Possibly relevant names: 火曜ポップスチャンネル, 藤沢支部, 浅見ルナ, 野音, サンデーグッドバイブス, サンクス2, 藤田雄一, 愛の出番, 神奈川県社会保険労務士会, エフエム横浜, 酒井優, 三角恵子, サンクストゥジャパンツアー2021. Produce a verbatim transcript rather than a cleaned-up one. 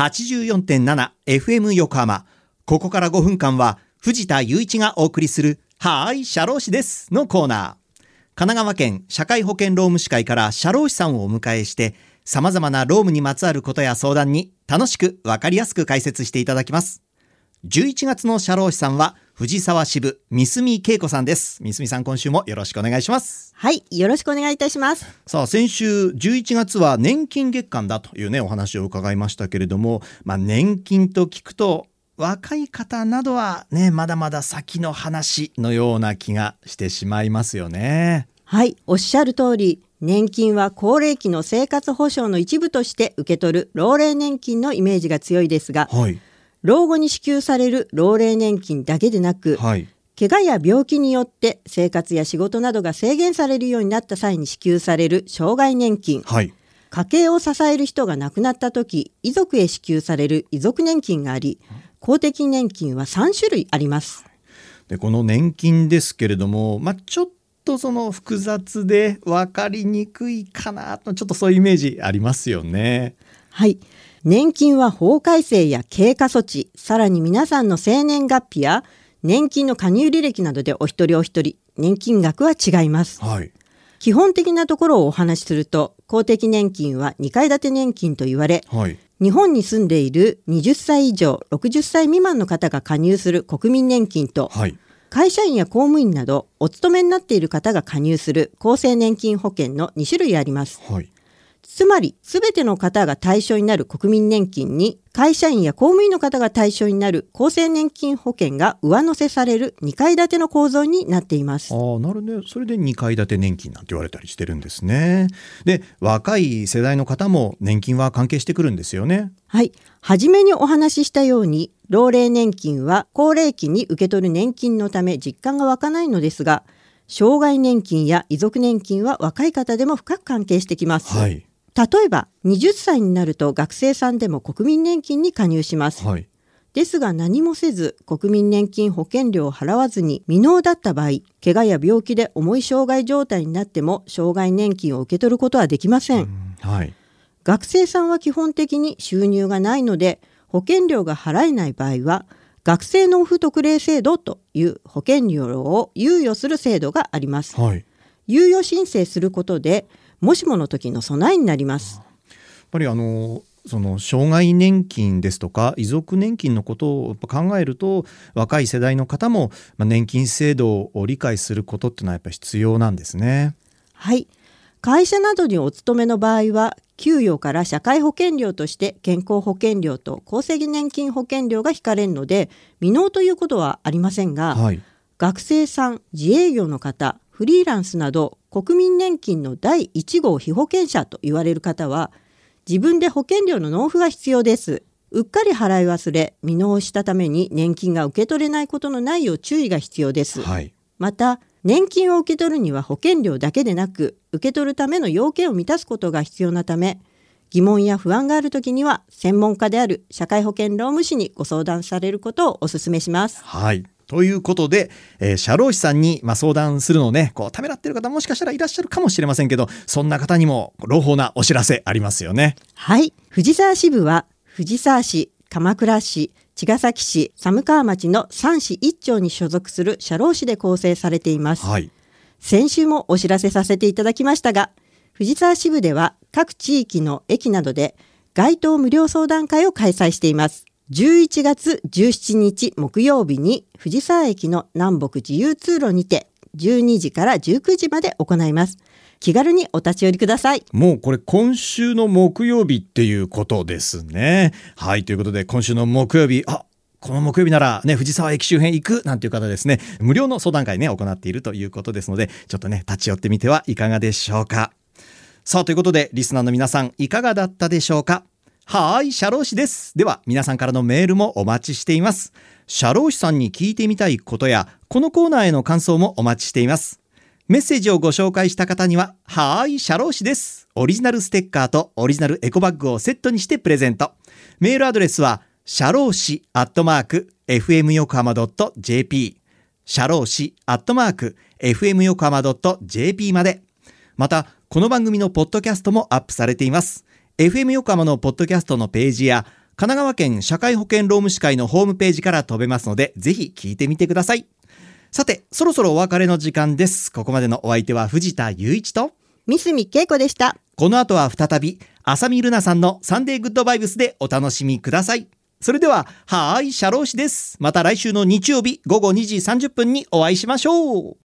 はちじゅうよんてんななエフエム 横浜。ここからごふんかんは藤田雄一がお送りするはーい社労士ですのコーナー。神奈川県社会保険労務士会から社労士さんをお迎えして様々な労務にまつわることや相談に楽しくわかりやすく解説していただきます。じゅういちがつの社労士さんは藤沢支部三角恵子さんです。三角さん、今週もよろしくお願いします。はい、よろしくお願いいたします。さあ、先週じゅういちがつは年金月間だというねお話を伺いましたけれども、まあ、年金と聞くと若い方などはねまだまだ先の話のような気がしてしまいますよね。はい、おっしゃる通り、年金は高齢期の生活保障の一部として受け取る老齢年金のイメージが強いですが、はい、老後に支給される老齢年金だけでなく、はい、怪我や病気によって生活や仕事などが制限されるようになった際に支給される障害年金、はい、家計を支える人が亡くなった時遺族へ支給される遺族年金があり、公的年金はさんしゅるいあります。で、この年金ですけれども、まあ、ちょっとその複雑で分かりにくいかなと、ちょっとそういうイメージありますよね。はい、年金は法改正や経過措置、さらに皆さんの生年月日や年金の加入履歴などでお一人お一人年金額は違います、はい、基本的なところをお話しすると、公的年金はにかい建て年金と言われ、はい、日本に住んでいるにじゅっさい以上ろくじゅっさい未満の方が加入する国民年金と、はい、会社員や公務員などお勤めになっている方が加入する厚生年金保険のにしゅるいあります、はい、つまりすべての方が対象になる国民年金に会社員や公務員の方が対象になる厚生年金保険が上乗せされるにかい建ての構造になっています。あ、なるね。それでにかい建て年金なんて言われたりしてるんですね。で、若い世代の方も年金は関係してくるんですよね。はい、初めにお話ししたように老齢年金は高齢期に受け取る年金のため実感が湧かないのですが、障害年金や遺族年金は若い方でも深く関係してきます、はい、例えばはたちになると学生さんでも国民年金に加入します、はい、ですが何もせず国民年金保険料を払わずに未納だった場合、怪我や病気で重い障害状態になっても障害年金を受け取ることはできません、うん、はい、学生さんは基本的に収入がないので保険料が払えない場合は学生納付特例制度という保険料を猶予する制度があります、はい、猶予申請することでもしもの時の備えになります。やっぱりあのその障害年金ですとか遺族年金のことを考えると、若い世代の方も年金制度を理解することってのはやっぱり必要なんですね。はい、会社などにお勤めの場合は給与から社会保険料として健康保険料と厚生年金保険料が引かれるので未納ということはありませんが、はい、学生さん、自営業の方、フリーランスなど国民年金のだいいち号被保険者と言われる方は自分で保険料の納付が必要です。うっかり払い忘れ未納したために年金が受け取れないことのないよう注意が必要です、はい、また年金を受け取るには保険料だけでなく受け取るための要件を満たすことが必要なため、疑問や不安があるときには専門家である社会保険労務士にご相談されることをお勧めします、はい、ということで、えー、社労士さんに、まあ、相談するのを、ね、こうためらっている方もしかしたらいらっしゃるかもしれませんけど、そんな方にも朗報なお知らせありますよね。はい、藤沢支部は藤沢市、鎌倉市、茅ヶ崎市、寒川町のさんしいっちょうに所属する社労士で構成されています、はい、先週もお知らせさせていただきましたが、藤沢支部では各地域の駅などで街頭無料相談会を開催しています。じゅういちがつじゅうしちにち木曜日に藤沢駅の南北自由通路にてじゅうにじからじゅうくじまで行います。気軽にお立ち寄りください。もうこれ今週の木曜日っていうことですね。はい、ということで今週の木曜日、あ、この木曜日ならね藤沢駅周辺行くなんていう方ですね、無料の相談会ね行っているということですので、ちょっとね立ち寄ってみてはいかがでしょうか。さあ、ということでリスナーの皆さんいかがだったでしょうか。はーい社労士です。では皆さんからのメールもお待ちしています。社労士さんに聞いてみたいことやこのコーナーへの感想もお待ちしています。メッセージをご紹介した方にははーい社労士ですオリジナルステッカーとオリジナルエコバッグをセットにしてプレゼント。メールアドレスは社労士アットマーク エフエム横浜ドットジェーピー 社労士アットマーク エフエム横浜ドットジェーピー まで。またこの番組のポッドキャストもアップされています。エフエム横浜のポッドキャストのページや神奈川県社会保険労務士会のホームページから飛べますので、ぜひ聞いてみてください。さて、そろそろお別れの時間です。ここまでのお相手は藤田雄一と三住恵子でした。この後は再び浅見ルナさんのサンデーグッドバイブスでお楽しみください。それでは、はーい、社労士です。また来週の日曜日午後にじさんじゅっぷんにお会いしましょう。